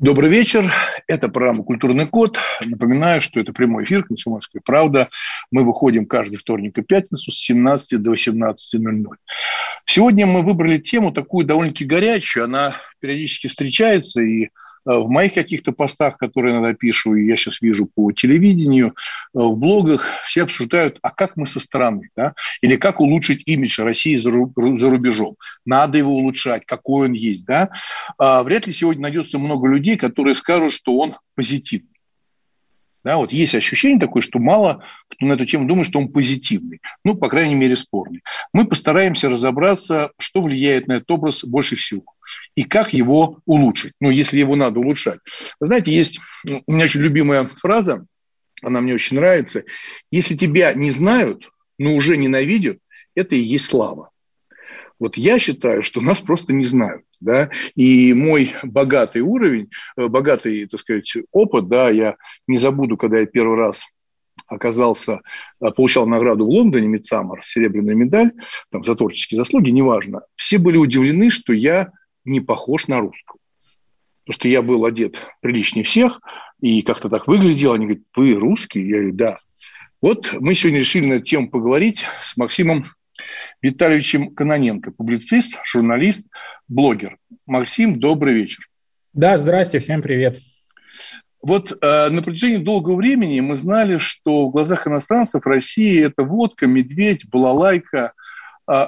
Добрый вечер. Это программа «Культурный код». Напоминаю, что это прямой эфир «Комсомольская правда». Мы выходим каждый вторник и пятницу с 17 до 18.00. Сегодня мы выбрали тему такую довольно-таки горячую. Она периодически встречается и в моих каких-то постах, которые иногда пишу, и я сейчас вижу по телевидению, в блогах, все обсуждают, а как мы со стороны, да? Или как улучшить имидж России за рубежом. Надо его улучшать, какой он есть, да? Вряд ли сегодня найдется много людей, которые скажут, что он позитивный. Да, вот есть ощущение такое, что мало кто на эту тему думает, что он позитивный. Ну, по крайней мере, спорный. Мы постараемся разобраться, что влияет на этот образ больше всего. И как его улучшить. Ну, если его надо улучшать. Вы знаете, есть у меня очень любимая фраза, она мне очень нравится. Если тебя не знают, но уже ненавидят, это и есть слава. Вот я считаю, что нас просто не знают. Да? И мой богатый уровень, богатый, так сказать, опыт, да, я не забуду, когда я первый раз получал награду в Лондоне, Мидсаммер, серебряную медаль, там, за творческие заслуги, неважно. Все были удивлены, что я не похож на русского. Потому что я был одет приличнее всех и как-то так выглядел. Они говорят, вы русский? Я говорю, да. Вот мы сегодня решили на эту тему поговорить с Максимом Витальевичем Кононенко, публицист, журналист, блогер. Максим, добрый вечер. Да, здрасте, всем привет. Вот на протяжении долгого времени мы знали, что в глазах иностранцев Россия – это водка, медведь, балалайка.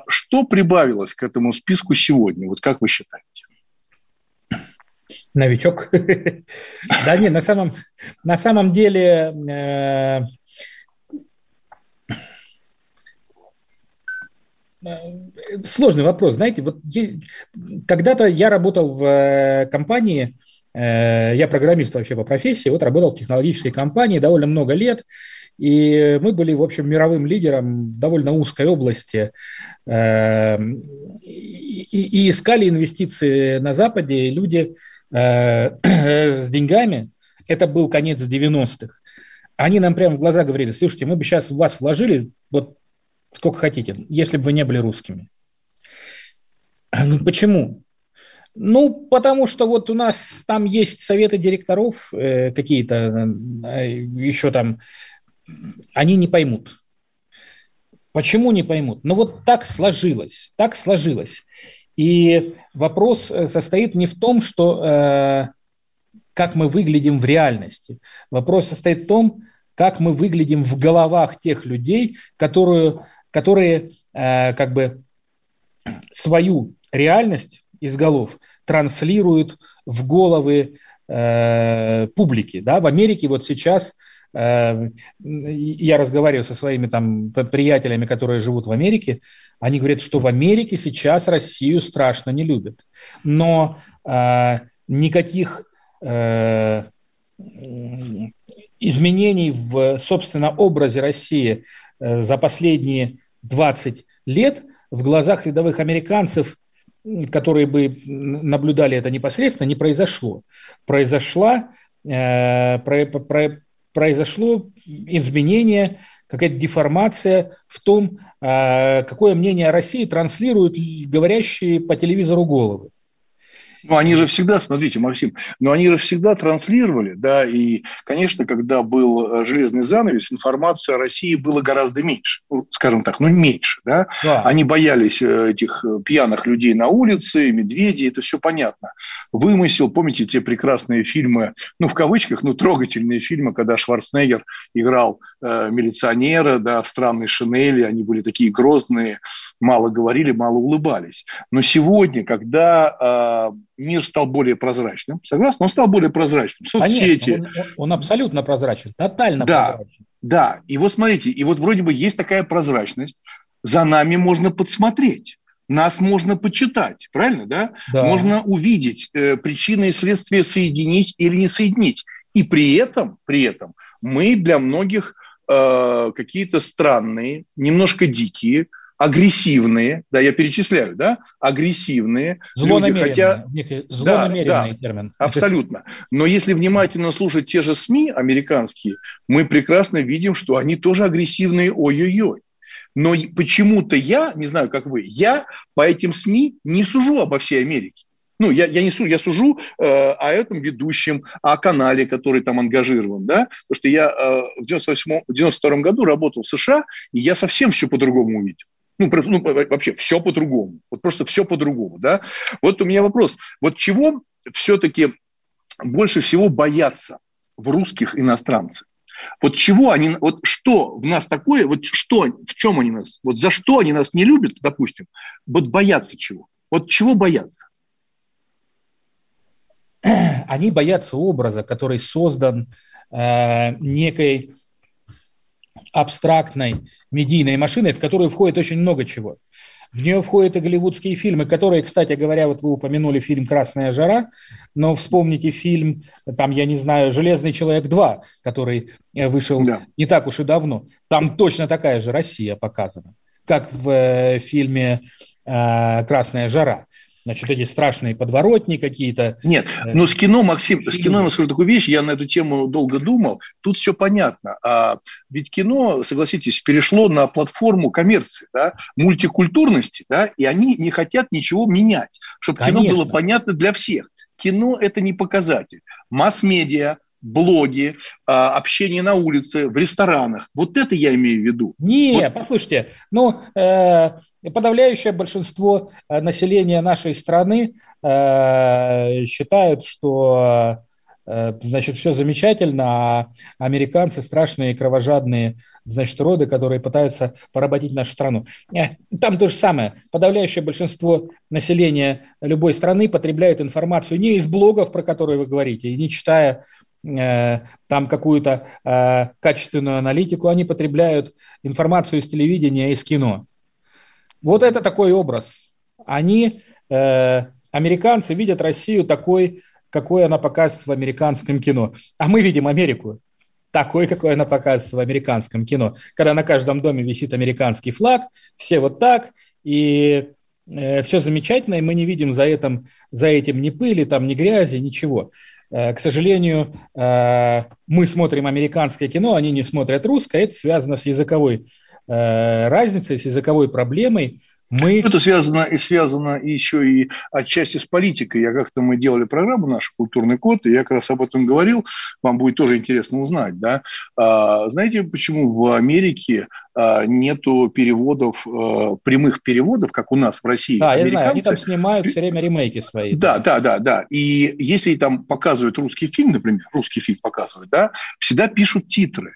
Что прибавилось к этому списку сегодня? Вот как вы считаете? Новичок. Да нет, на самом деле... Сложный вопрос. Знаете, вот когда-то я работал в компании, я программист вообще по профессии, вот работал в технологической компании довольно много лет, и мы были, в общем, мировым лидером в довольно узкой области, и искали инвестиции на Западе, люди с деньгами, это был конец 90-х, они нам прямо в глаза говорили, слушайте, мы бы сейчас в вас вложили, вот, сколько хотите, если бы вы не были русскими. Почему? Ну, потому что вот у нас там есть советы директоров какие-то, еще там, они не поймут. Почему не поймут? Ну, вот так сложилось, так сложилось. И вопрос состоит не в том, что, как мы выглядим в реальности. Вопрос состоит в том, как мы выглядим в головах тех людей, которые как бы свою реальность из голов транслируют в головы публики. Да? В Америке вот сейчас я разговариваю со своими там приятелями, которые живут в Америке, они говорят, что в Америке сейчас Россию страшно не любят. Но никаких... изменений в, собственно, образе России за последние 20 лет в глазах рядовых американцев, которые бы наблюдали это непосредственно, не произошло. Произошло изменение, какая-то деформация в том, какое мнение о России транслируют говорящие по телевизору головы. Ну, они же всегда, смотрите, Максим, но они же всегда транслировали, да, и, конечно, когда был железный занавес, информации о России было гораздо меньше, скажем так, ну, меньше, да. Да. Они боялись этих пьяных людей на улице, медведей, это все понятно. Вымысел, помните те прекрасные фильмы, ну, в кавычках, ну, трогательные фильмы, когда Шварценеггер играл милиционера, да, в странной шинели, они были такие грозные, мало говорили, мало улыбались. Но сегодня, когда... мир стал более прозрачным. Согласен? Он стал более прозрачным. Соцсети. Конечно, он абсолютно прозрачен, тотально прозрачен. Да, и вот смотрите, и вот вроде бы есть такая прозрачность. За нами можно подсмотреть. нас можно почитать, правильно, да? Да. Можно увидеть, причины и следствия соединить или не соединить. И при этом мы для многих какие-то странные, немножко дикие, агрессивные, да, я перечисляю, да, агрессивные люди, хотя... Злонамеренный термин. Абсолютно. Но если внимательно слушать те же СМИ американские, мы прекрасно видим, что они тоже агрессивные, ой-ой-ой. Но почему-то я, не знаю, как вы, я по этим СМИ не сужу обо всей Америке. Ну, я сужу о этом ведущем, о канале, который там ангажирован, да, потому что я в 1992 году работал в США, и я совсем все по-другому увидел. Ну, вообще, все по-другому. Вот просто все по-другому, да. Вот у меня вопрос. Вот чего все-таки больше всего боятся в русских иностранцах? Вот чего они, вот что в нас такое, вот что, в чем они нас, вот за что они нас не любят, допустим, вот боятся чего? Вот чего боятся? Они боятся образа, который создан некой абстрактной медийной машиной, в которую входит очень много чего. В нее входят и голливудские фильмы, которые, кстати говоря, вот вы упомянули фильм «Красная жара», но вспомните фильм, там, я не знаю, «Железный человек-2», который вышел не так уж и давно. Там точно такая же Россия показана, как в фильме «Красная жара». Значит, эти страшные подворотни какие-то. Нет, но с кино, Максим, с кино я скажу такую вещь, я на эту тему долго думал, тут все понятно. Ведь кино, согласитесь, перешло на платформу коммерции, да, мультикультурности, да, и они не хотят ничего менять, чтобы Конечно. Кино было понятно для всех. Кино – это не показатель. Масс-медиа, блоги, общение на улице, в ресторанах. Вот это я имею в виду. Не, вот. Послушайте, подавляющее большинство населения нашей страны считают, что значит, все замечательно, а американцы страшные, кровожадные, значит, уроды, которые пытаются поработить нашу страну. Там то же самое. Подавляющее большинство населения любой страны потребляют информацию не из блогов, про которые вы говорите, и не читая там какую-то качественную аналитику, они потребляют информацию из телевидения, из кино. Вот это такой образ. Они, американцы, видят Россию такой, какой она показывается в американском кино. А мы видим Америку такой, какой она показывается в американском кино. Когда на каждом доме висит американский флаг, все вот так, и все замечательно, и мы не видим за этим ни пыли, там, ни грязи, ничего. К сожалению, мы смотрим американское кино, они не смотрят русское. Это связано с языковой разницей, с языковой проблемой. Это связано еще и отчасти с политикой. Мы делали программу нашу «Культурный код», и я как раз об этом говорил. Вам будет тоже интересно узнать. Да? Знаете, почему в Америке нету прямых переводов, как у нас в России? Да, я знаю, они там снимают все время ремейки свои. Да. И если там показывают русский фильм, например, всегда пишут титры.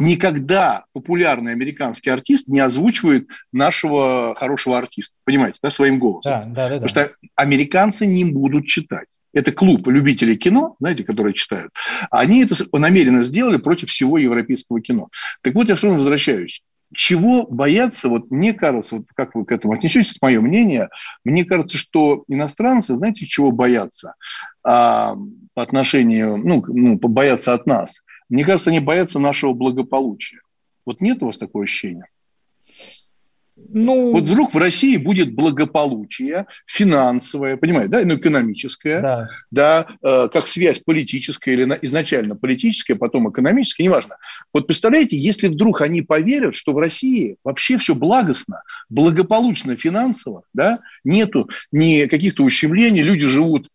Никогда популярный американский артист не озвучивает нашего хорошего артиста, понимаете, да, своим голосом. Да. Потому что американцы не будут читать. Это клуб любителей кино, знаете, которые читают. Они это намеренно сделали против всего европейского кино. Так вот, я все равно возвращаюсь. Чего бояться, вот мне кажется, вот как вы к этому отнесетесь, это мое мнение, мне кажется, что иностранцы, знаете, чего боятся по отношению, боятся от нас. Мне кажется, они боятся нашего благополучия. Вот нет у вас такого ощущения? Вот вдруг в России будет благополучие финансовое, понимаете, да, экономическое, как связь политическая или изначально политическая, потом экономическая, неважно. Вот представляете, если вдруг они поверят, что в России вообще все благостно, благополучно финансово, да, нету ни каких-то ущемлений, люди живут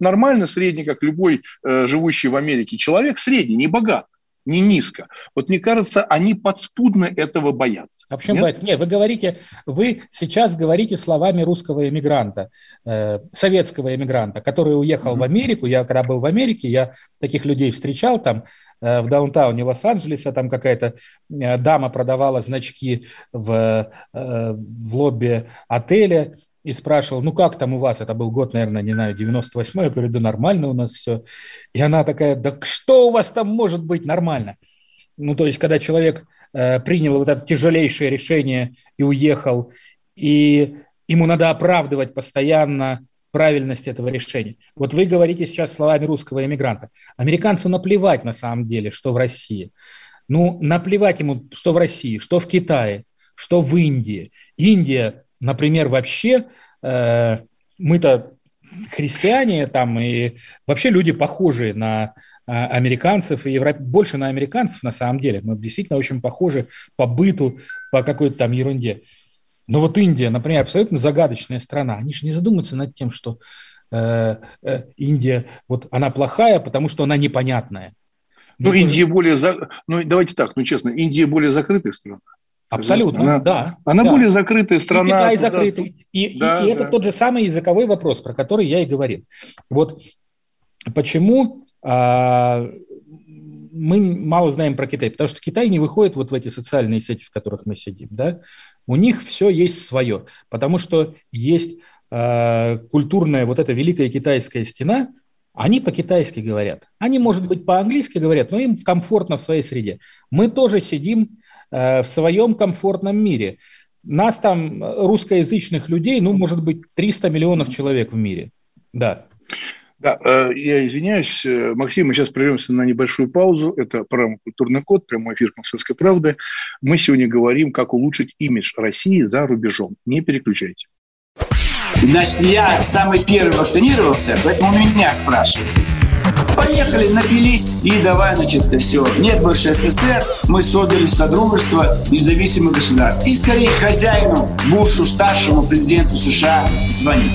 нормально, как любой живущий в Америке человек, не богат. Не низко. Вот мне кажется, они подспудно этого боятся. А почему боятся? Нет, вы сейчас говорите словами русского эмигранта, советского эмигранта, который уехал в Америку. Я когда был в Америке, я таких людей встречал там в даунтауне Лос-Анджелеса, там какая-то дама продавала значки в лобби отеля. И спрашивал, как там у вас? Это был год, наверное, 98-й. Я говорю, да нормально у нас все. И она такая, да что у вас там может быть нормально? То есть, когда человек принял вот это тяжелейшее решение и уехал, и ему надо оправдывать постоянно правильность этого решения. Вот вы говорите сейчас словами русского эмигранта. Американцу наплевать на самом деле, что в России. Ну, наплевать ему, что в России, что в Китае, что в Индии. Индия, например, вообще, мы-то христиане там и вообще люди похожие на американцев, и больше на американцев на самом деле. Мы действительно очень похожи по быту, по какой-то там ерунде. Но вот Индия, например, абсолютно загадочная страна. Они же не задумываются над тем, что Индия, вот она плохая, потому что она непонятная. Ну, Индия более... Ну, давайте так, ну, честно, Индия более закрытая страна. Абсолютно, она, да. Она да. более закрытая страна. И Китай закрытый. И это тот же самый языковой вопрос, про который я и говорил. Вот почему мы мало знаем про Китай? Потому что Китай не выходит вот в эти социальные сети, в которых мы сидим. Да? У них все есть свое. Потому что есть культурная вот эта великая китайская стена. Они по-китайски говорят. Они, может быть, по-английски говорят, но им комфортно в своей среде. Мы тоже сидим в своем комфортном мире. Нас там, русскоязычных людей, ну, может быть, 300 миллионов человек в мире. Да. Да, я извиняюсь, Максим, мы сейчас прервемся на небольшую паузу. Это программа «Культурный код», прямой эфир «Комсомольской правды». Мы сегодня говорим, как улучшить имидж России за рубежом. Не переключайте. Значит, я самый первый вакцинировался, поэтому меня спрашивают. Поехали, напились и давай, значит, все. Нет больше СССР, мы создали Содружество независимых государств. И скорее хозяину, Бушу, старшему президенту США звонить.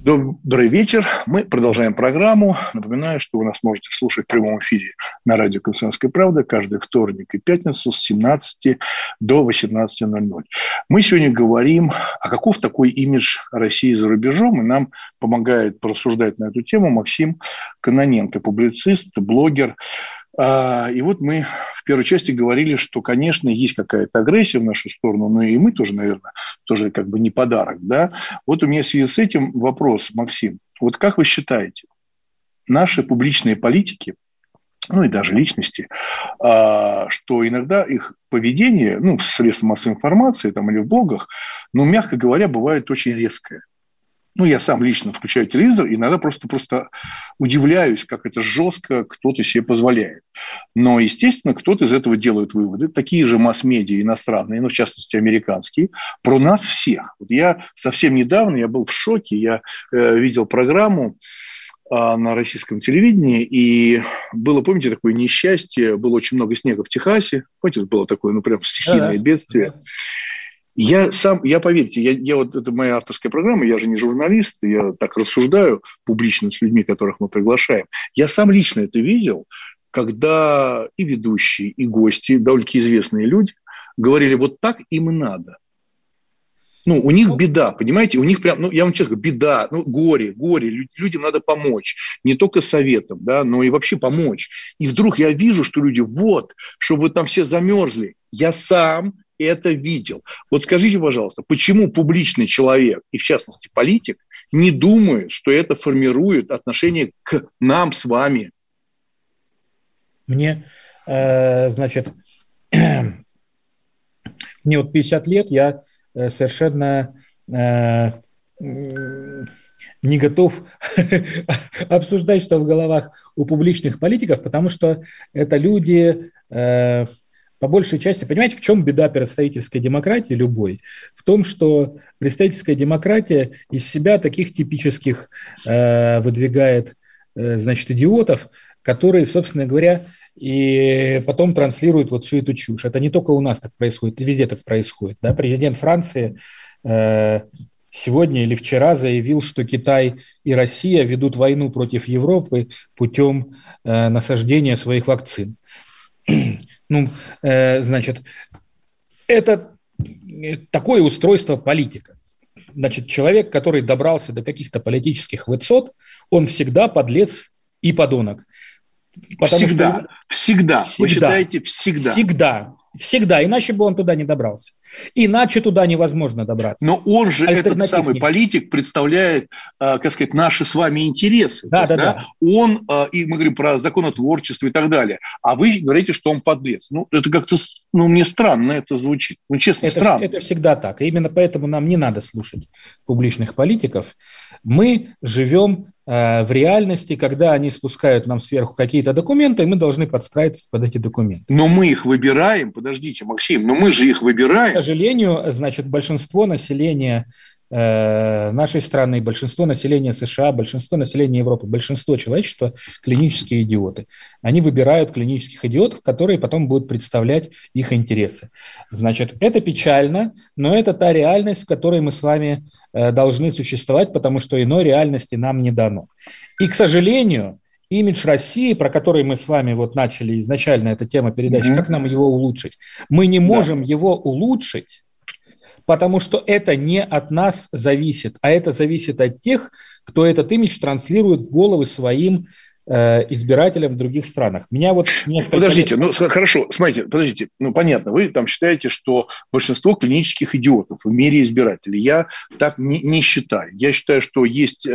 Добрый вечер. Мы продолжаем программу. Напоминаю, что вы нас можете слушать в прямом эфире на радио «Комсомольская правда» каждый вторник и пятницу с 17 до 18:00. Мы сегодня говорим, а каков такой имидж России за рубежом, и нам помогает порассуждать на эту тему Максим Кононенко, публицист, блогер. И вот мы в первой части говорили, что, конечно, есть какая-то агрессия в нашу сторону, но и мы тоже, наверное, тоже как бы не подарок. Да? Вот у меня в связи с этим вопрос, Максим. Вот как вы считаете, наши публичные политики, ну и даже личности, что иногда их поведение, ну, в средствах массовой информации там, или в блогах, ну, мягко говоря, бывает очень резкое. Ну, я сам лично включаю телевизор, и иногда просто удивляюсь, как это жестко кто-то себе позволяет. Но, естественно, кто-то из этого делает выводы. Такие же масс-медиа иностранные, ну, в частности, американские, про нас всех. Вот я совсем недавно, я был в шоке, я видел программу на российском телевидении, и было, помните, такое несчастье, было очень много снега в Техасе, помните, было такое, ну, прям стихийное бедствие. Я, поверьте, я вот это моя авторская программа, я же не журналист, я так рассуждаю публично с людьми, которых мы приглашаем. Я сам лично это видел, когда и ведущие, и гости, довольно-таки известные люди говорили, вот так им и надо. Ну, у них беда, понимаете, у них прям, ну, я вам честно говорю, беда, ну, горе, людям надо помочь, не только советом, да, но и вообще помочь. И вдруг я вижу, что люди, вот, чтобы вы там все замерзли, я сам... это видел. Вот скажите, пожалуйста, почему публичный человек, и в частности политик, не думает, что это формирует отношение к нам с вами? Мне, мне вот 50 лет, я совершенно не готов обсуждать, что в головах у публичных политиков, потому что это люди... По большей части, понимаете, в чем беда представительской демократии любой? В том, что представительская демократия из себя таких типических выдвигает, значит, идиотов, которые, собственно говоря, и потом транслируют вот всю эту чушь. Это не только у нас так происходит, везде так происходит. Да? Президент Франции сегодня или вчера заявил, что Китай и Россия ведут войну против Европы путем насаждения своих вакцин. Ну, значит, это такое устройство политика. Значит, человек, который добрался до каких-то политических высот, он всегда подлец и подонок. Всегда. Вы считаете, всегда. Всегда. Иначе бы он туда не добрался. Иначе туда невозможно добраться. Но он же, этот самый политик, представляет, как сказать, наши с вами интересы. Да. Он, и мы говорим про законотворчество и так далее. А вы говорите, что он подлец. Ну, это как-то, ну, мне странно это звучит. Ну, честно, это странно. Это всегда так. И именно поэтому нам не надо слушать публичных политиков. Мы живем в реальности, когда они спускают нам сверху какие-то документы, и мы должны подстраиваться под эти документы. Но мы их выбираем, подождите, Максим, но мы же их выбираем. К сожалению, значит, большинство населения нашей страны, большинство населения США, большинство населения Европы, большинство человечества – клинические идиоты. Они выбирают клинических идиотов, которые потом будут представлять их интересы. Значит, это печально, но это та реальность, в которой мы с вами должны существовать, потому что иной реальности нам не дано. И, к сожалению, имидж России, про который мы с вами вот начали изначально, эта тема передачи, как нам его улучшить? Мы не можем его улучшить, потому что это не от нас зависит, а это зависит от тех, кто этот имидж транслирует в головы своим избирателям в других странах. Меня вот подождите, ну хорошо, смотрите, подождите, ну понятно, вы там считаете, что большинство клинических идиотов в мире избирателей. Я так не считаю. Я считаю, что есть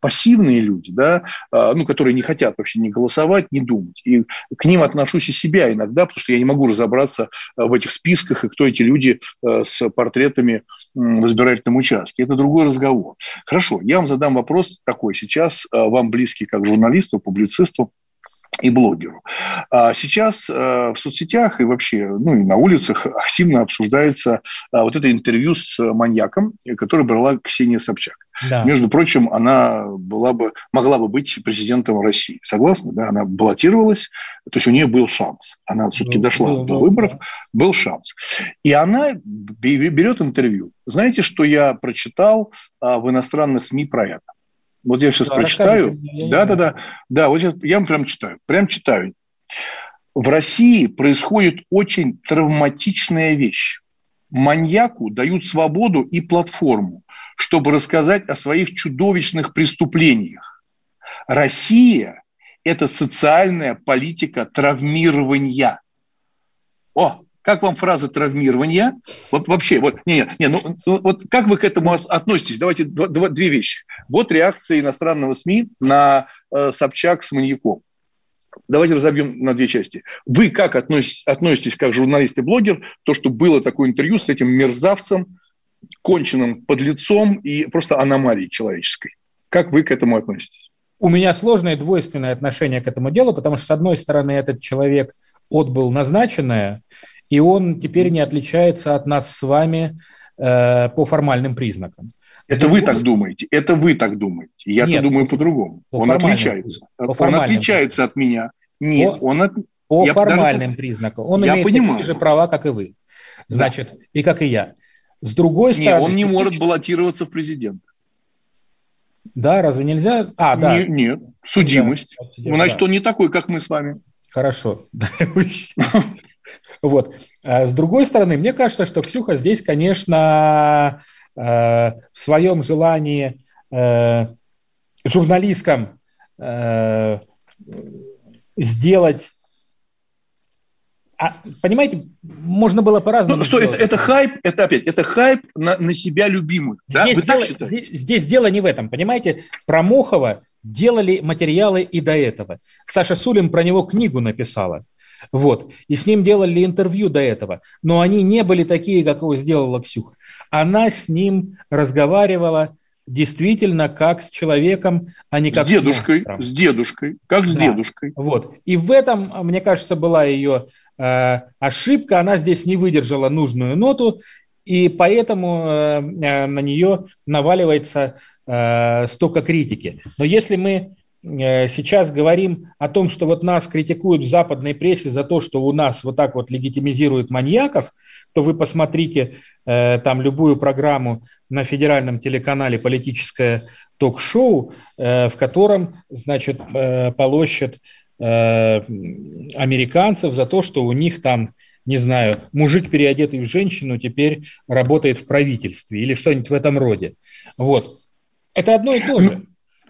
пассивные люди, да, ну, которые не хотят вообще ни голосовать, ни думать. И к ним отношусь и себя иногда, потому что я не могу разобраться в этих списках, и кто эти люди с портретами в избирательном участке. Это другой разговор. Хорошо, я вам задам вопрос такой сейчас, вам близкий как журналисту, публицисту и блогеру. Сейчас в соцсетях и вообще, ну, и на улицах активно обсуждается вот это интервью с маньяком, которое брала Ксения Собчак. Да. Между прочим, она могла бы быть президентом России. Согласны? Да? Она баллотировалась, то есть у нее был шанс. Она все-таки дошла до выборов, был шанс. И она берет интервью. Знаете, что я прочитал в иностранных СМИ про это? Вот я сейчас прочитаю. Да, вот сейчас я вам прям читаю. В России происходит очень травматичная вещь. Маньяку дают свободу и платформу, чтобы рассказать о своих чудовищных преступлениях. Россия – это социальная политика травмирования. О! Как вам фраза травмирования? Вот вообще, вот, вот как вы к этому относитесь? Давайте две вещи. Вот реакция иностранного СМИ на Собчак с маньяком. Давайте разобьем на две части. Вы как относитесь как журналист и блогер, то, что было такое интервью с этим мерзавцем, конченным подлецом и просто аномалией человеческой? Как вы к этому относитесь? У меня сложное двойственное отношение к этому делу, потому что, с одной стороны, этот человек отбыл назначенное, и он теперь не отличается от нас с вами по формальным признакам. Это вы так думаете? Я-то думаю по-другому. Он отличается. Он отличается от меня. Нет, по формальным признакам. Он имеет такие же права, как и вы. Значит, и как и я. С другой стороны... Нет, он не может баллотироваться в президент. Да, разве нельзя? Да. Нет, судимость. Значит, он не такой, как мы с вами. Хорошо. Вот. С другой стороны, мне кажется, что Ксюха здесь, конечно, в своем желании журналисткам сделать... Понимаете, можно было по-разному. Ну, что это хайп на себя любимую. Да? Здесь дело не в этом, понимаете? Про Мохова делали материалы и до этого. Саша Сулин про него книгу написала. Вот. И с ним делали интервью до этого. Но они не были такие, как его сделала Ксюха. Она с ним разговаривала действительно как с человеком, а не как с дедушкой. С дедушкой. Вот. И в этом, мне кажется, была ее ошибка. Она здесь не выдержала нужную ноту, и поэтому на нее наваливается столько критики. Но если мы сейчас говорим о том, что вот нас критикуют в западной прессе за то, что у нас вот так вот легитимизируют маньяков, то вы посмотрите там любую программу на федеральном телеканале «Политическое ток-шоу», в котором, значит, полощет американцев за то, что у них там, не знаю, мужик, переодетый в женщину, теперь работает в правительстве или что-нибудь в этом роде. Вот. Это одно и то же.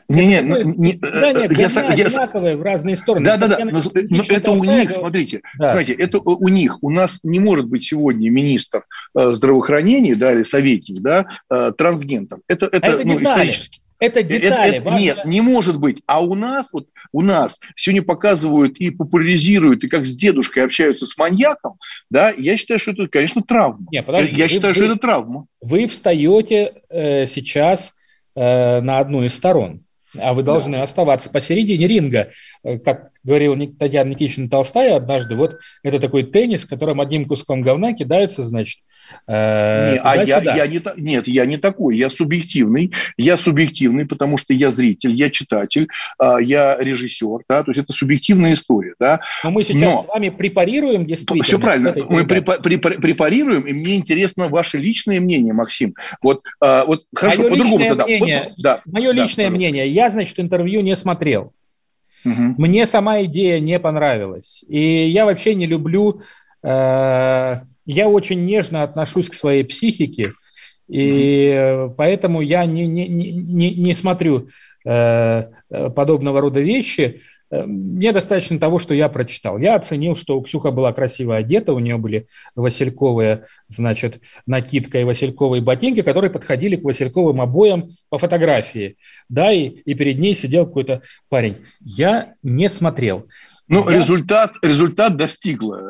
Одинаковые в разные стороны. Это у них, смотрите, это у них. У нас не может быть сегодня министр здравоохранения, да, или советник, да, трансгендер. Это исторически. Это детали. Нет, не может быть. А у нас, вот у нас сегодня показывают и популяризируют, и как с дедушкой общаются с маньяком, да, я считаю, что это, конечно, травма. Нет, подождите, я считаю, что это травма. Вы встаете сейчас на одну из сторон, а вы должны оставаться посередине ринга. Как говорила Татьяна Никитична Толстая однажды, вот это такой теннис, которым одним куском говна кидаются, значит, я не такой, я субъективный, потому что я зритель, я читатель, я режиссер, да, то есть это субъективная история, да. Но мы сейчас с вами препарируем действительно. Все правильно, мы препарируем, и мне интересно ваше личное мнение, Максим. Вот хорошо, по-другому задам. Мое личное мнение, я, значит, интервью не смотрел. Мне сама идея не понравилась. И я вообще не люблю... я очень нежно отношусь к своей психике, и поэтому я не смотрю подобного рода вещи. Мне достаточно того, что я прочитал. Я оценил, что Ксюха была красиво одета, у нее были васильковые, значит, накидка и васильковые ботинки, которые подходили к васильковым обоям по фотографии. Да, и перед ней сидел какой-то парень. Я не смотрел. Результат достигла.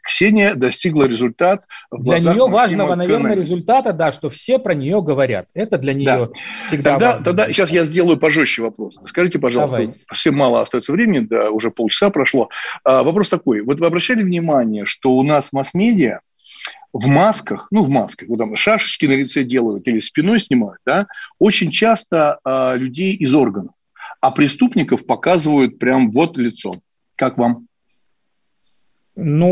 Ксения достигла результат. Для нее важного, наверное, результата, да, что все про нее говорят. Это для нее всегда важно. Тогда сейчас я сделаю пожестче вопрос. Скажите, пожалуйста, совсем мало остается времени, да, уже полчаса прошло. Вопрос такой. Вот вы обращали внимание, что у нас масс-медиа в масках, вот там шашечки на лице делают или спиной снимают, да, очень часто людей из органов, а преступников показывают прям вот лицом. Как вам? У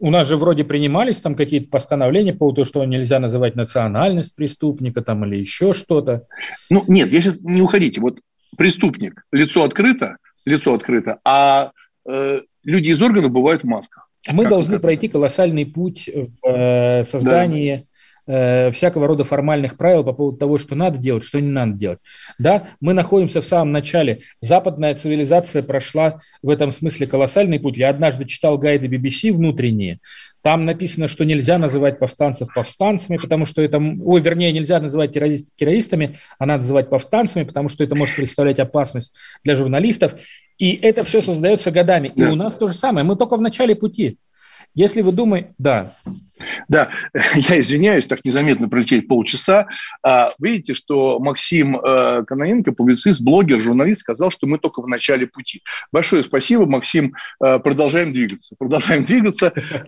нас же вроде принимались там какие-то постановления по поводу, что нельзя называть национальность преступника там или еще что-то. Нет, я сейчас не уходите. Вот преступник, лицо открыто, а люди из органов бывают в масках. Мы должны пройти колоссальный путь в создании... всякого рода формальных правил по поводу того, что надо делать, что не надо делать. Да, мы находимся в самом начале. Западная цивилизация прошла в этом смысле колоссальный путь. Я однажды читал гайды BBC внутренние. Там написано, что нельзя называть повстанцев повстанцами, потому что это... нельзя называть террористов террористами, а надо называть повстанцами, потому что это может представлять опасность для журналистов. И это все создается годами. И у нас то же самое. Мы только в начале пути. Если вы думаете... Да, я извиняюсь, так незаметно пролетели полчаса. Видите, что Максим Кононенко, публицист, блогер, журналист, сказал, что мы только в начале пути. Большое спасибо, Максим. Продолжаем двигаться.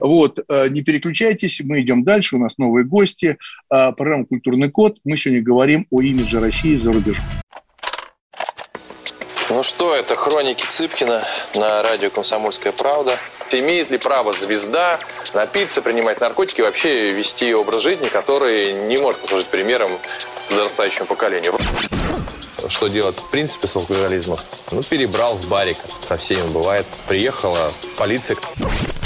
Вот, не переключайтесь, мы идем дальше. У нас новые гости. Программа «Культурный код». Мы сегодня говорим о имидже России за рубежом. Это хроники Цыпкина на радио «Комсомольская правда». Имеет ли право звезда напиться, принимать наркотики и вообще вести образ жизни, который не может послужить примером подрастающему поколению? Что делать в принципе с алкоголизмом? Перебрал в барик. Со всеми бывает. Приехала полиция.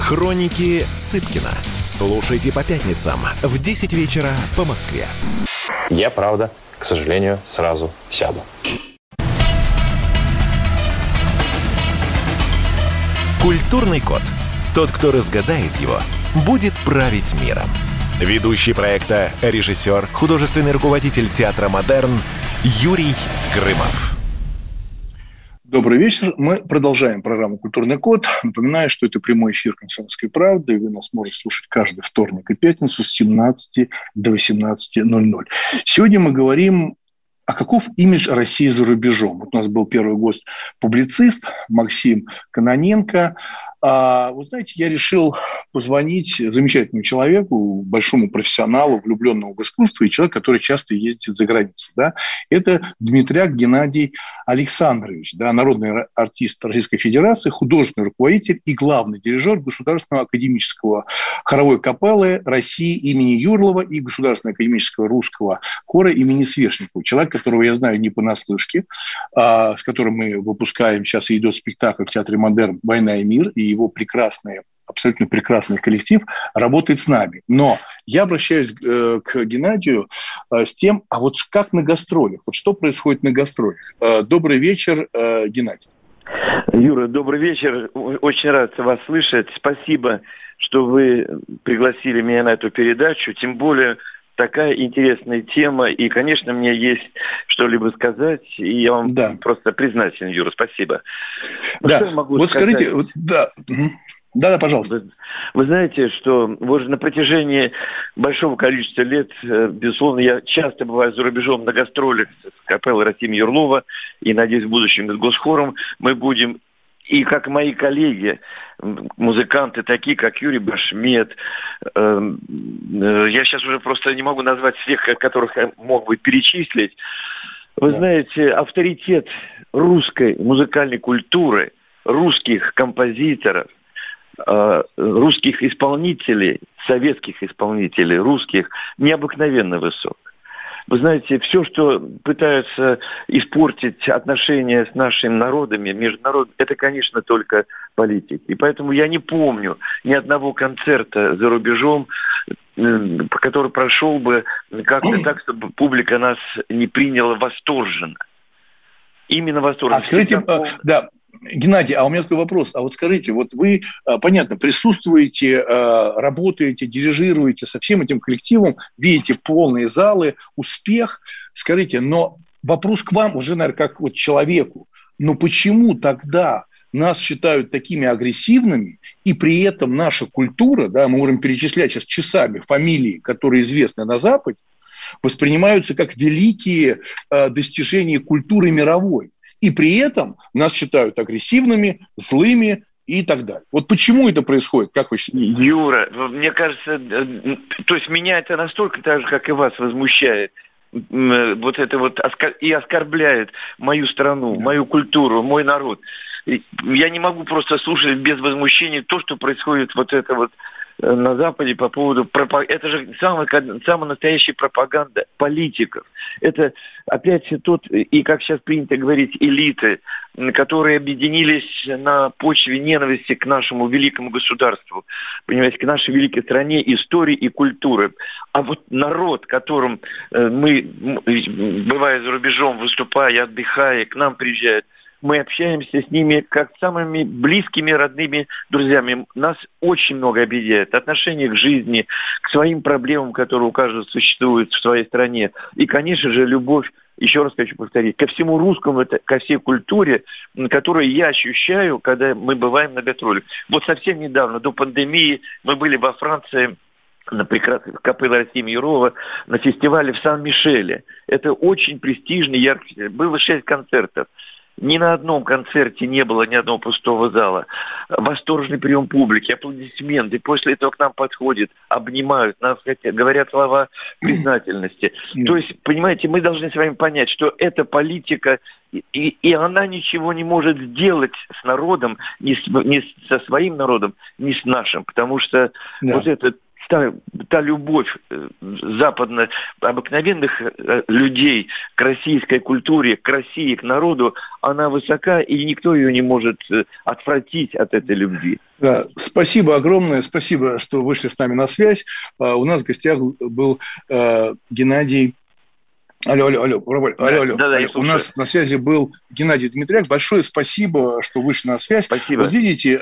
Хроники Цыпкина. Слушайте по пятницам в 10 вечера по Москве. Я, правда, к сожалению, сразу сяду. Культурный код. Тот, кто разгадает его, будет править миром. Ведущий проекта, режиссер, художественный руководитель театра «Модерн» Юрий Грымов. Добрый вечер. Мы продолжаем программу «Культурный код». Напоминаю, что это прямой эфир «Комсомольской правды», и вы нас можете слушать каждый вторник и пятницу с 17 до 18.00. Сегодня мы говорим, а каков имидж России за рубежом? Вот у нас был первый гость публицист Максим Кононенко. Вы знаете, я решил позвонить замечательному человеку, большому профессионалу, влюбленному в искусство, и человеку, который часто ездит за границу. Да? Это Дмитрияк Геннадий Александрович, да, народный артист Российской Федерации, художественный руководитель и главный дирижер Государственного академического хоровой капеллы России имени Юрлова и Государственного академического русского хора имени Свешникова. Человек, которого я знаю не понаслышке, с которым мы выпускаем, сейчас идет спектакль в театре Модерн «Война и мир», и его прекрасные, абсолютно прекрасный коллектив работает с нами. Но я обращаюсь к Геннадию с тем, а вот как на гастролях, вот что происходит на гастролях. Добрый вечер, Геннадий. Юра, добрый вечер. Очень рад вас слышать. Спасибо, что вы пригласили меня на эту передачу. Тем более, такая интересная тема. И, конечно, мне есть что-либо сказать. И я вам просто признателен, Юра. Спасибо. Что я могу сказать? Скажите... Да, пожалуйста. Вы знаете, что вот на протяжении большого количества лет, безусловно, я часто бываю за рубежом на гастролях с капеллой России Юрлова и, надеюсь, в будущем с Госхором мы будем. И как мои коллеги, музыканты, такие как Юрий Башмет, я сейчас уже просто не могу назвать всех, которых я мог бы перечислить. Вы знаете, авторитет русской музыкальной культуры, русских композиторов, русских исполнителей, советских исполнителей, русских, необыкновенно высок. Вы знаете, все, что пытаются испортить отношения с нашими народами, международными, это, конечно, только политики. И поэтому я не помню ни одного концерта за рубежом, который прошел бы как-то так, чтобы публика нас не приняла восторженно. Именно восторженно. А скажите, Геннадий, а у меня такой вопрос. А вот скажите, вот вы, понятно, присутствуете, работаете, дирижируете со всем этим коллективом, видите полные залы, успех. Скажите, но вопрос к вам уже, наверное, как вот человеку. Но почему тогда нас считают такими агрессивными, и при этом наша культура, да, мы можем перечислять сейчас часами фамилии, которые известны на Западе, воспринимаются как великие достижения культуры мировой? И при этом нас считают агрессивными, злыми и так далее. Вот почему это происходит, как вы считаете? Юра, мне кажется, то есть меня это настолько так же, как и вас, возмущает. Вот это вот и оскорбляет мою страну, мою культуру, мой народ. Я не могу просто слушать без возмущения то, что происходит вот это вот на Западе по поводу... Это же самая настоящая пропаганда политиков. Это опять тот, и как сейчас принято говорить, элиты, которые объединились на почве ненависти к нашему великому государству, понимаете, к нашей великой стране, истории и культуры. А вот народ, которым мы, бывая за рубежом, выступая, отдыхая, к нам приезжают, мы общаемся с ними как с самыми близкими, родными друзьями. Нас очень много объединяет. Отношение к жизни, к своим проблемам, которые у каждого существуют в своей стране. И, конечно же, любовь, еще раз хочу повторить, ко всему русскому, ко всей культуре, которую я ощущаю, когда мы бываем на гастролях. Вот совсем недавно, до пандемии, мы были во Франции, на прекрасной капелле России Юрлова, на фестивале в Сан-Мишеле. Это очень престижный, яркий. Было 6 концертов. Ни на одном концерте не было ни одного пустого зала. Восторженный прием публики, аплодисменты. После этого к нам подходят, обнимают нас, говорят слова признательности. То есть, понимаете, мы должны с вами понять, что эта политика, и она ничего не может сделать с народом, ни со своим народом, ни с нашим. Потому что вот это... Та любовь западно обыкновенных людей к российской культуре, к России, к народу, она высока, и никто ее не может отвратить от этой любви. Да, спасибо огромное, спасибо, что вышли с нами на связь. У нас в гостях был Геннадий... У нас на связи был Геннадий Дмитрияк. Большое спасибо, что вышли на связь. Спасибо. Вот видите,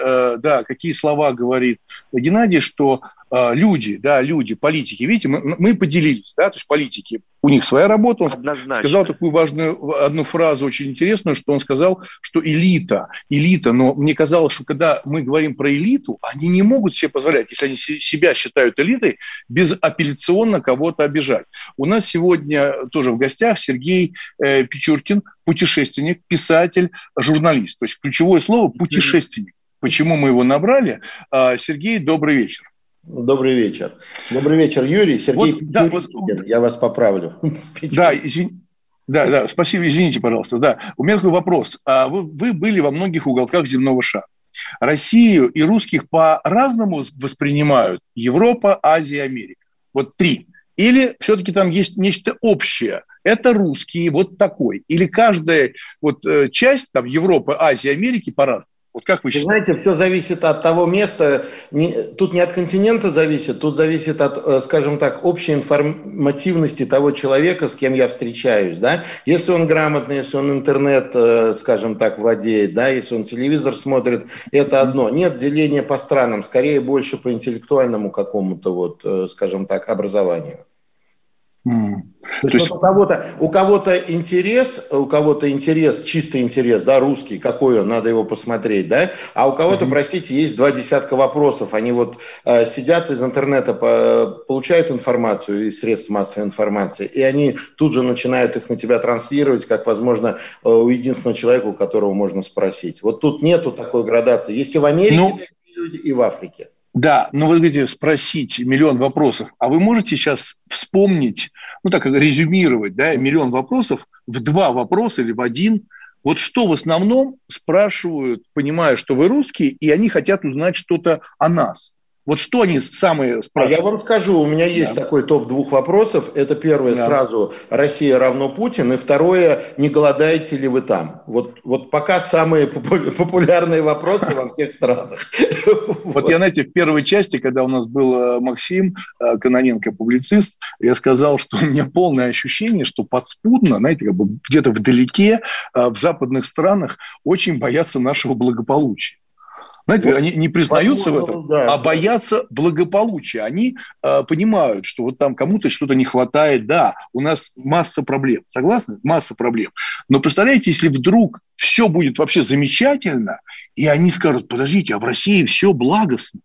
какие слова говорит Геннадий, что люди, да, люди, политики, видите, мы поделились, да, то есть политики, у них своя работа. Он сказал такую важную одну фразу, очень интересную, что он сказал, что элита, но мне казалось, что когда мы говорим про элиту, они не могут себе позволять, если они себя считают элитой, безапелляционно кого-то обижать. У нас сегодня тоже в гостях Сергей Пичуричкин, путешественник, писатель, журналист, то есть ключевое слово путешественник. Почему мы его набрали? Сергей, добрый вечер. Добрый вечер. Добрый вечер, Юрий. Сергей Пичуричкин, я вас поправлю. Да, спасибо, извините, пожалуйста. Да. У меня такой вопрос. Вы были во многих уголках земного шара. Россию и русских по-разному воспринимают Европа, Азия, Америка. Вот три. Или все-таки там есть нечто общее? Это русские, вот такой. Или каждая вот часть, там, Европы, Азии, Америки по-разному? Вот как вы считаете? Знаете, все зависит от того места. Тут не от континента зависит, тут зависит от, скажем так, общей информативности того человека, с кем я встречаюсь. Да? Если он грамотный, если он интернет, скажем так, владеет, да? Если он телевизор смотрит, это одно. Нет деления по странам, скорее больше по интеллектуальному какому-то, вот, скажем так, образованию. То есть у кого-то интерес, чистый интерес, да, русский, какой он, надо его посмотреть, да, а у кого-то, простите, есть 2 десятка вопросов, они вот сидят из интернета, получают информацию из средств массовой информации, и они тут же начинают их на тебя транслировать, как, возможно, у единственного человека, у которого можно спросить. Вот тут нету такой градации. Есть и в Америке такие люди, и в Африке. Да, но вы говорите, спросить миллион вопросов, а вы можете сейчас вспомнить, ну так резюмировать, да, миллион вопросов в 2 вопроса или в 1, вот что в основном спрашивают, понимая, что вы русские, и они хотят узнать что-то о нас. Вот что они самые спрашивают? Я вам скажу, у меня есть такой топ 2 вопросов. Это первое сразу «Россия равно Путин», и второе «Не голодаете ли вы там?». Вот пока самые популярные вопросы во всех странах. Вот я, знаете, в первой части, когда у нас был Максим Кононенко, публицист, я сказал, что у меня полное ощущение, что подспудно, знаете, как бы где-то вдалеке, в западных странах очень боятся нашего благополучия. Знаете, они не признаются в этом, а боятся благополучия. Они понимают, что вот там кому-то что-то не хватает. Да, у нас масса проблем. Согласны? Масса проблем. Но представляете, если вдруг все будет вообще замечательно, и они скажут, подождите, а в России все благостно.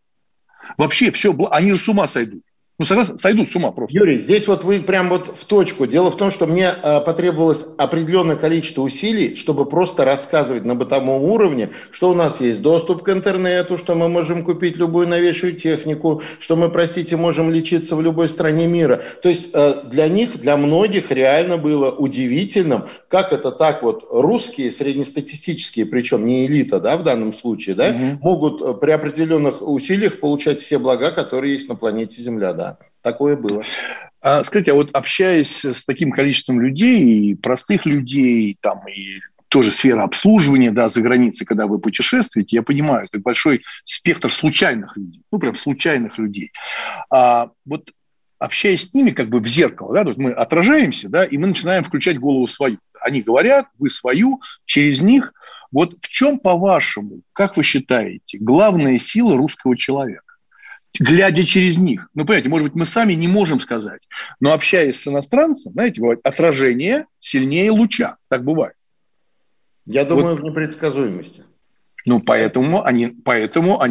Вообще все благостно. Они же с ума сойдут. Ну, согласен, сойдут с ума просто. Юрий, здесь вот вы прям вот в точку. Дело в том, что мне потребовалось определенное количество усилий, чтобы просто рассказывать на бытовом уровне, что у нас есть доступ к интернету, что мы можем купить любую новейшую технику, что мы, простите, можем лечиться в любой стране мира. То есть для них, для многих реально было удивительным, как это так вот русские, среднестатистические, причем не элита, да, в данном случае, да, могут при определенных усилиях получать все блага, которые есть на планете Земля, да. Такое было. Скажите, а вот общаясь с таким количеством людей, и простых людей, там, и тоже сфера обслуживания, да, за границей, когда вы путешествуете, я понимаю, это большой спектр случайных людей, ну, прям случайных людей. Вот общаясь с ними как бы в зеркало, да, вот мы отражаемся, да, и мы начинаем включать голову свою. Они говорят, вы свою, через них. Вот в чем, по-вашему, как вы считаете, главная сила русского человека? Глядя через них. Ну, понимаете, может быть, мы сами не можем сказать, но общаясь с иностранцем, знаете, бывает отражение сильнее луча. Так бывает. Я думаю, в непредсказуемости. Ну, поэтому они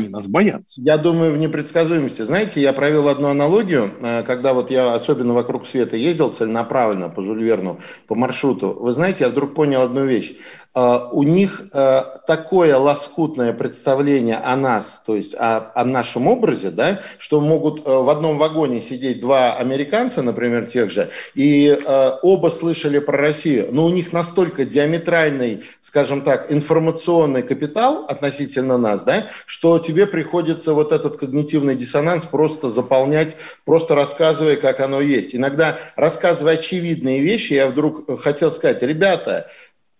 нас боятся. Я думаю, в непредсказуемости. Знаете, я провел одну аналогию, когда вот я особенно вокруг света ездил целенаправленно по Жюль Верну, по маршруту. Вы знаете, я вдруг понял одну вещь. У них такое лоскутное представление о нас, то есть о нашем образе, да, что могут в одном вагоне сидеть 2 американца, например, тех же, и оба слышали про Россию, но у них настолько диаметральный, скажем так, информационный капитал относительно нас, да, что тебе приходится вот этот когнитивный диссонанс просто заполнять, просто рассказывая, как оно есть. Иногда рассказывая очевидные вещи, я вдруг хотел сказать, ребята,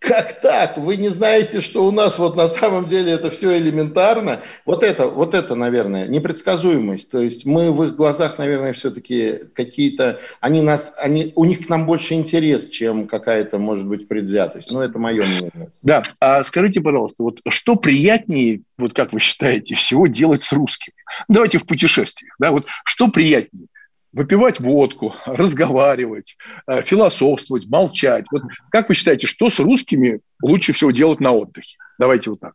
Как так? Вы не знаете, что у нас вот на самом деле это все элементарно? Вот это, наверное, непредсказуемость. То есть мы в их глазах, наверное, все-таки какие-то... у них к нам больше интерес, чем какая-то, может быть, предвзятость. Но это мое мнение. Да. А скажите, пожалуйста, вот что приятнее, вот как вы считаете, всего делать с русскими? Давайте в путешествиях. Да? Вот что приятнее? Выпивать водку, разговаривать, философствовать, молчать. Вот как вы считаете, что с русскими лучше всего делать на отдыхе? Давайте вот так.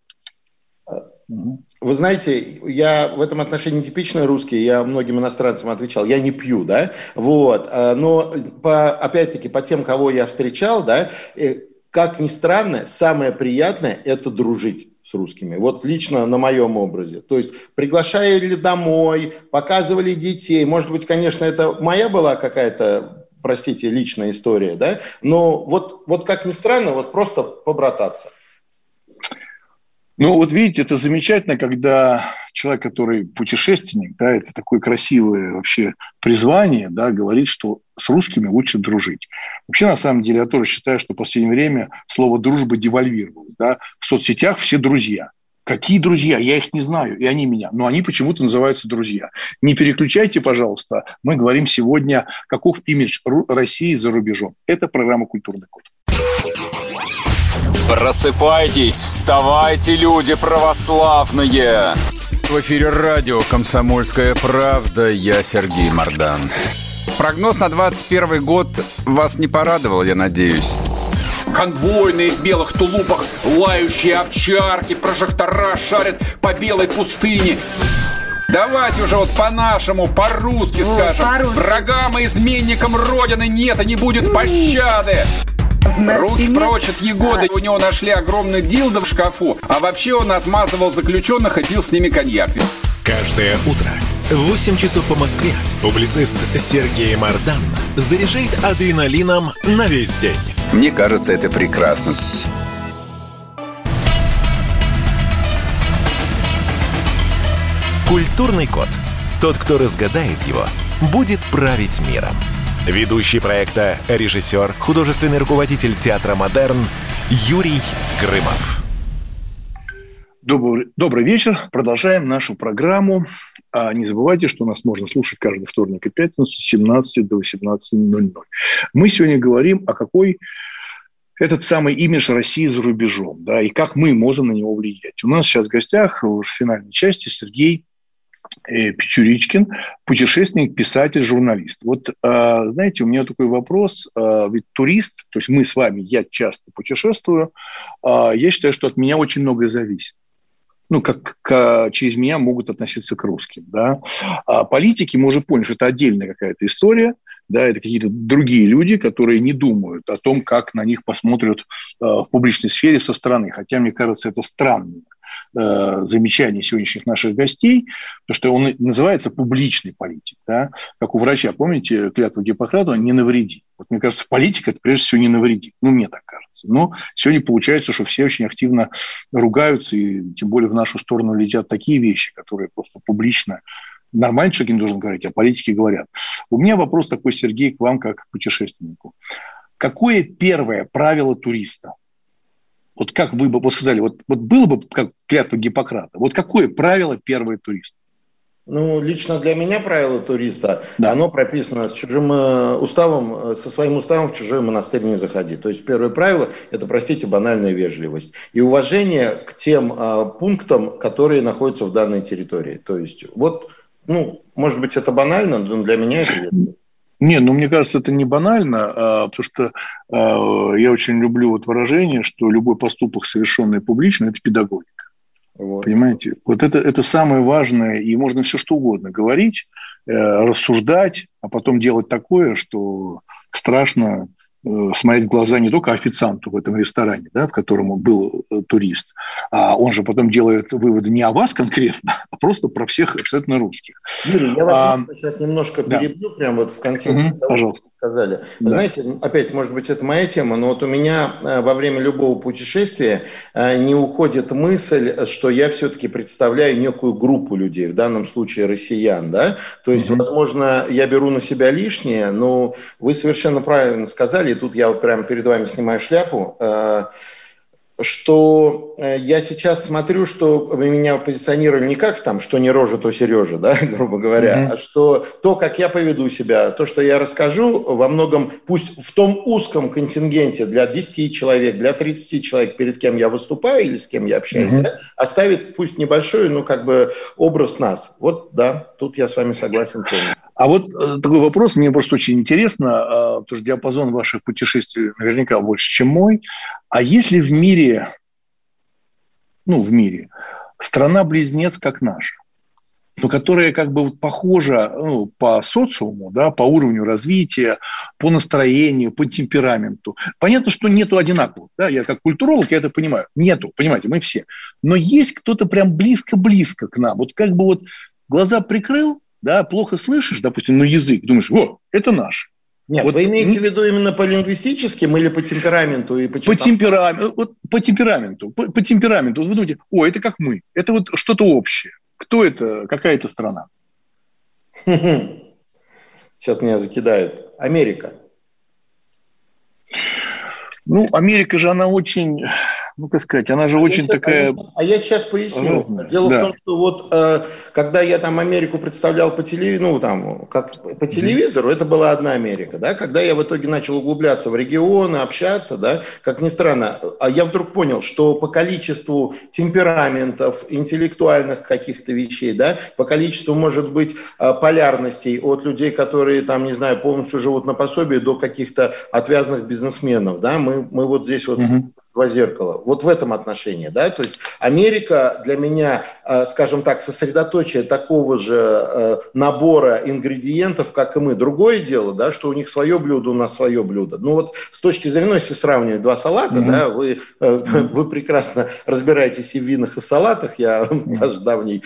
Вы знаете, я в этом отношении типичный русский, я многим иностранцам отвечал, я не пью, да, вот, но опять-таки по тем, кого я встречал, да, как ни странно, самое приятное – это дружить с русскими. Вот лично на моем образе. То есть приглашали домой, показывали детей. Может быть, конечно, это моя была какая-то, простите, личная история, да? Но вот как ни странно, вот просто побрататься. Ну, вот видите, это замечательно, когда человек, который путешественник, да, это такое красивое вообще призвание, да, говорит, что с русскими лучше дружить. Вообще, на самом деле, я тоже считаю, что в последнее время слово «дружба» девальвировалось. Да. В соцсетях все друзья. Какие друзья? Я их не знаю, и они меня. Но они почему-то называются друзья. Не переключайте, пожалуйста. Мы говорим сегодня, каков имидж России за рубежом. Это программа «Культурный код». Просыпайтесь, вставайте, люди православные! В эфире радио «Комсомольская правда». Я Сергей Мардан. Прогноз на 21 год вас не порадовал, я надеюсь. Конвойные в белых тулупах, лающие овчарки, прожектора шарят по белой пустыне. Давайте уже вот по-нашему, по-русски скажем. По-русски. Врагам и изменникам Родины нет и не будет пощады. Руки прочь от Егоды. У него нашли огромный дилдо в шкафу. А вообще он отмазывал заключенных и пил с ними коньяк. Каждое утро в 8 часов по Москве публицист Сергей Мардан заряжает адреналином на весь день. Мне кажется, это прекрасно. Культурный код. Тот, кто разгадает его, будет править миром. Ведущий проекта, режиссер, художественный руководитель театра «Модерн» Юрий Грымов. Добрый вечер. Продолжаем нашу программу. Не забывайте, что нас можно слушать каждый вторник и пятницу с 17 до 18.00. Мы сегодня говорим о какой этот самый имидж России за рубежом, да, и как мы можем на него влиять. У нас сейчас в гостях в финальной части Сергей Пичуричкин, путешественник, писатель, журналист. Вот, знаете, у меня такой вопрос. Ведь турист, то есть мы с вами, я часто путешествую, я считаю, что от меня очень многое зависит. Ну, как через меня могут относиться к русским. Да? А политики, мы уже поняли, что это отдельная какая-то история. Да, это какие-то другие люди, которые не думают о том, как на них посмотрят в публичной сфере со стороны. Хотя, мне кажется, это странно. Замечаний сегодняшних наших гостей, потому что он называется публичный политик. Да? Как у врача, помните, клятва Гиппократа, не навреди. Вот, мне кажется, политика – это прежде всего не навреди. Ну, мне так кажется. Но сегодня получается, что все очень активно ругаются, и тем более в нашу сторону летят такие вещи, которые просто публично... Нормально человек не должен говорить, а политики говорят. У меня вопрос такой, Сергей, к вам как к путешественнику. Какое первое правило туриста? Вот как вы бы сказали, вот было бы как клятва Гиппократа, вот какое правило первого туриста? Ну, лично для меня правило туриста, да. Оно прописано с чужим уставом, со своим уставом в чужой монастырь не заходи. То есть первое правило – это, простите, банальная вежливость и уважение к тем пунктам, которые находятся в данной территории. То есть вот, ну, может быть, это банально, но для меня это верно. Не, ну, мне кажется, это не банально, потому что я очень люблю вот выражение, что любой поступок, совершенный публично, это педагогика. Вот. Понимаете? Вот это самое важное, и можно все что угодно говорить, рассуждать, а потом делать такое, что страшно смотреть в глаза не только официанту в этом ресторане, да, в котором он был турист, а он же потом делает выводы не о вас конкретно, а просто про всех абсолютно русских. Юрий, я вас сейчас немножко перебью, да. Прямо вот в контексте того, пожалуйста. Что вы сказали. Да. Знаете, опять, может быть, это моя тема, но вот у меня во время любого путешествия не уходит мысль, что я все-таки представляю некую группу людей, в данном случае россиян, да? То есть, возможно, я беру на себя лишнее, но вы совершенно правильно сказали, и тут я вот прямо перед вами снимаю шляпу. что я сейчас смотрю, что меня позиционировали не как там, что не рожа, то Сережа, да, грубо говоря, а что то, как я поведу себя, то, что я расскажу, во многом, пусть в том узком контингенте для 10 человек, для 30 человек, перед кем я выступаю или с кем я общаюсь, да, оставит пусть небольшой, но как бы образ нас. Вот, да, тут я с вами согласен полностью. А вот такой вопрос, мне просто очень интересно, потому что диапазон ваших путешествий наверняка больше, чем мой. А есть ли в мире, ну, в мире, страна-близнец, как наша, но которая как бы вот похожа, ну, по социуму, да, по уровню развития, по настроению, по темпераменту? Понятно, что нету одинаковых. Да? Я как культуролог, я это понимаю. Нету, понимаете, мы все. Но есть кто-то прям близко-близко к нам. Вот как бы вот глаза прикрыл, да, плохо слышишь, допустим, но язык, думаешь, вот, это наш. Нет, вот, вы имеете в виду именно по лингвистическим или по темпераменту? И по темпераменту, вот, по темпераменту. Вы думаете, о, это как мы, это вот что-то общее. Кто это, какая это страна? Сейчас меня закидают. Америка. Ну, Америка же, она очень, ну, как сказать, она же очень такая... А я сейчас поясню. Разная. Дело в том, что вот когда я там Америку представлял по телевизору, ну, там, как по телевизору, это была одна Америка, да, когда я в итоге начал углубляться в регионы, общаться, да, как ни странно, а я вдруг понял, что по количеству темпераментов, интеллектуальных каких-то вещей, да, по количеству, может быть, полярностей от людей, которые, там, не знаю, полностью живут на пособии, до каких-то отвязных бизнесменов, да, мы вот здесь вот два зеркала. Вот в этом отношении, да, то есть Америка для меня, скажем так, сосредоточие такого же набора ингредиентов, как и мы. Другое дело, да, что у них свое блюдо, у нас свое блюдо. Ну вот с точки зрения, если сравнивать два салата, да, вы прекрасно разбираетесь и в винах, и в салатах, я даже давний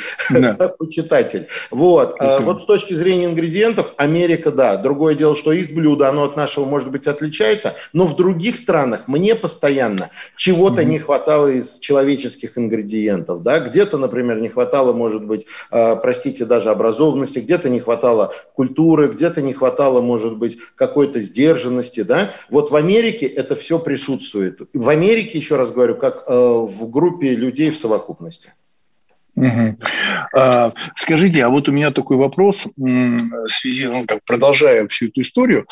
почитатель. Вот. Вот с точки зрения ингредиентов Америка, да, другое дело, что их блюдо, оно от нашего, может быть, отличается, но в других странах мне постоянно чего-то не хватало из человеческих ингредиентов. Да? Где-то, например, не хватало, может быть, простите, даже образованности, где-то не хватало культуры, где-то не хватало, может быть, какой-то сдержанности. Да? Вот в Америке это все присутствует. В Америке, еще раз говорю, как в группе людей в совокупности. Скажите, а вот у меня такой вопрос, в связи, ну, так, продолжая всю эту историю.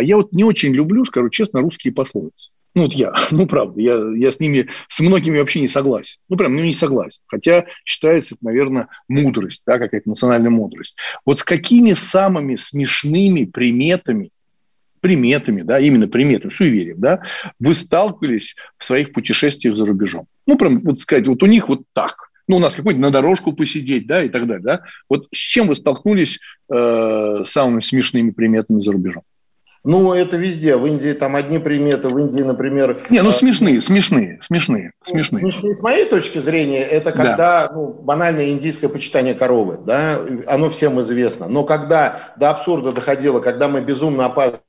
Я вот не очень люблю, скажу честно, русские пословицы. Ну, вот я, ну, правда, я с ними, с многими вообще не согласен. Ну, прям, ну, не согласен. Хотя считается, это, наверное, мудрость, да, какая-то национальная мудрость. Вот с какими самыми смешными приметами, да, именно приметами, суеверием, да, вы сталкивались в своих путешествиях за рубежом? Ну, прям, вот сказать, вот у них вот так. Ну, у нас какой-нибудь на дорожку посидеть, да, и так далее, да. Вот с чем вы столкнулись самыми смешными приметами за рубежом? Ну, это везде. В Индии там одни приметы, в Индии, например... Не, ну, смешные. Смешные, с моей точки зрения, это когда, ну, банальное индийское почитание коровы, да, оно всем известно. Но когда до абсурда доходило, когда мы безумно опаздывали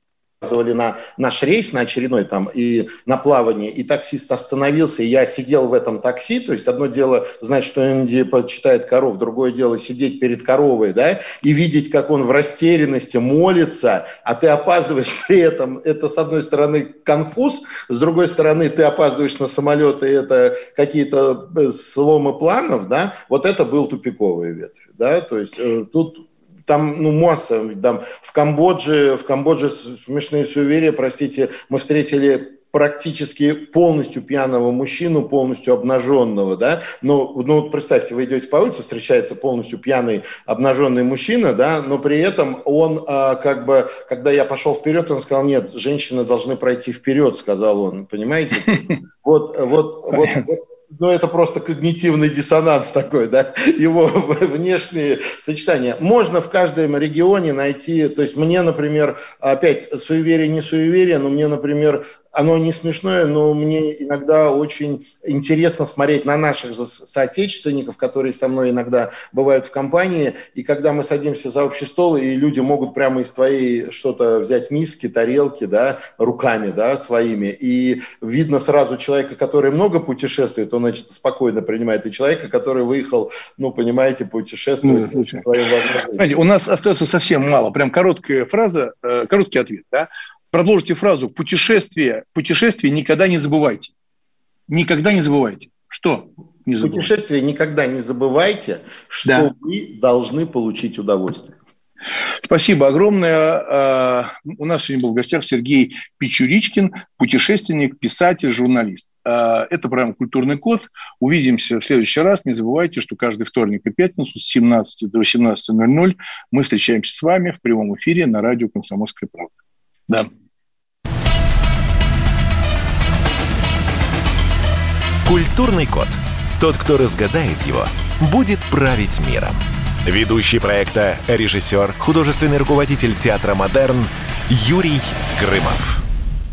на наш рейс, на очередной там, и на плавание, и таксист остановился, и я сидел в этом такси, то есть одно дело знать, что Индия почитает коров, другое дело сидеть перед коровой, да, и видеть, как он в растерянности молится, а ты опаздываешь при этом, это с одной стороны конфуз, с другой стороны ты опаздываешь на самолет, и это какие-то сломы планов, да, вот это был тупиковая ветвь, да, то есть тут... Там, ну, масса. Там, в Камбодже смешные суеверия, простите, мы встретили практически полностью пьяного мужчину, полностью обнаженного, да, но вот представьте, вы идете по улице, встречается полностью пьяный, обнаженный мужчина, да, но при этом он, как бы, когда я пошел вперед, он сказал, нет, женщины должны пройти вперед, сказал он, понимаете, вот. Ну, это просто когнитивный диссонанс такой, да, его внешние сочетания. Можно в каждом регионе найти, то есть мне, например, опять суеверие, не суеверие, но мне, например, оно не смешное, но мне иногда очень интересно смотреть на наших соотечественников, которые со мной иногда бывают в компании, и когда мы садимся за общий стол, и люди могут прямо из твоей что-то взять, миски, тарелки, да, руками, да, своими, и видно сразу человека, который много путешествует, он, значит, спокойно принимает, и человека, который выехал, ну, понимаете, путешествовать. Знаете, у нас остается совсем мало, прям короткая фраза, короткий ответ, да? Продолжите фразу «путешествие никогда не забывайте». никогда не забывайте. Что? Не забывайте. Путешествие никогда не забывайте, что да. Вы должны получить удовольствие. Спасибо огромное. У нас сегодня был в гостях Сергей Пичуричкин, путешественник, писатель, журналист. Это программа «Культурный код». Увидимся в следующий раз. Не забывайте, что каждый вторник и пятницу с 17 до 18:00 мы встречаемся с вами в прямом эфире на радио «Комсомольская правда». Да. «Культурный код». Тот, кто разгадает его, будет править миром. Ведущий проекта, режиссер, художественный руководитель театра «Модерн» Юрий Грымов.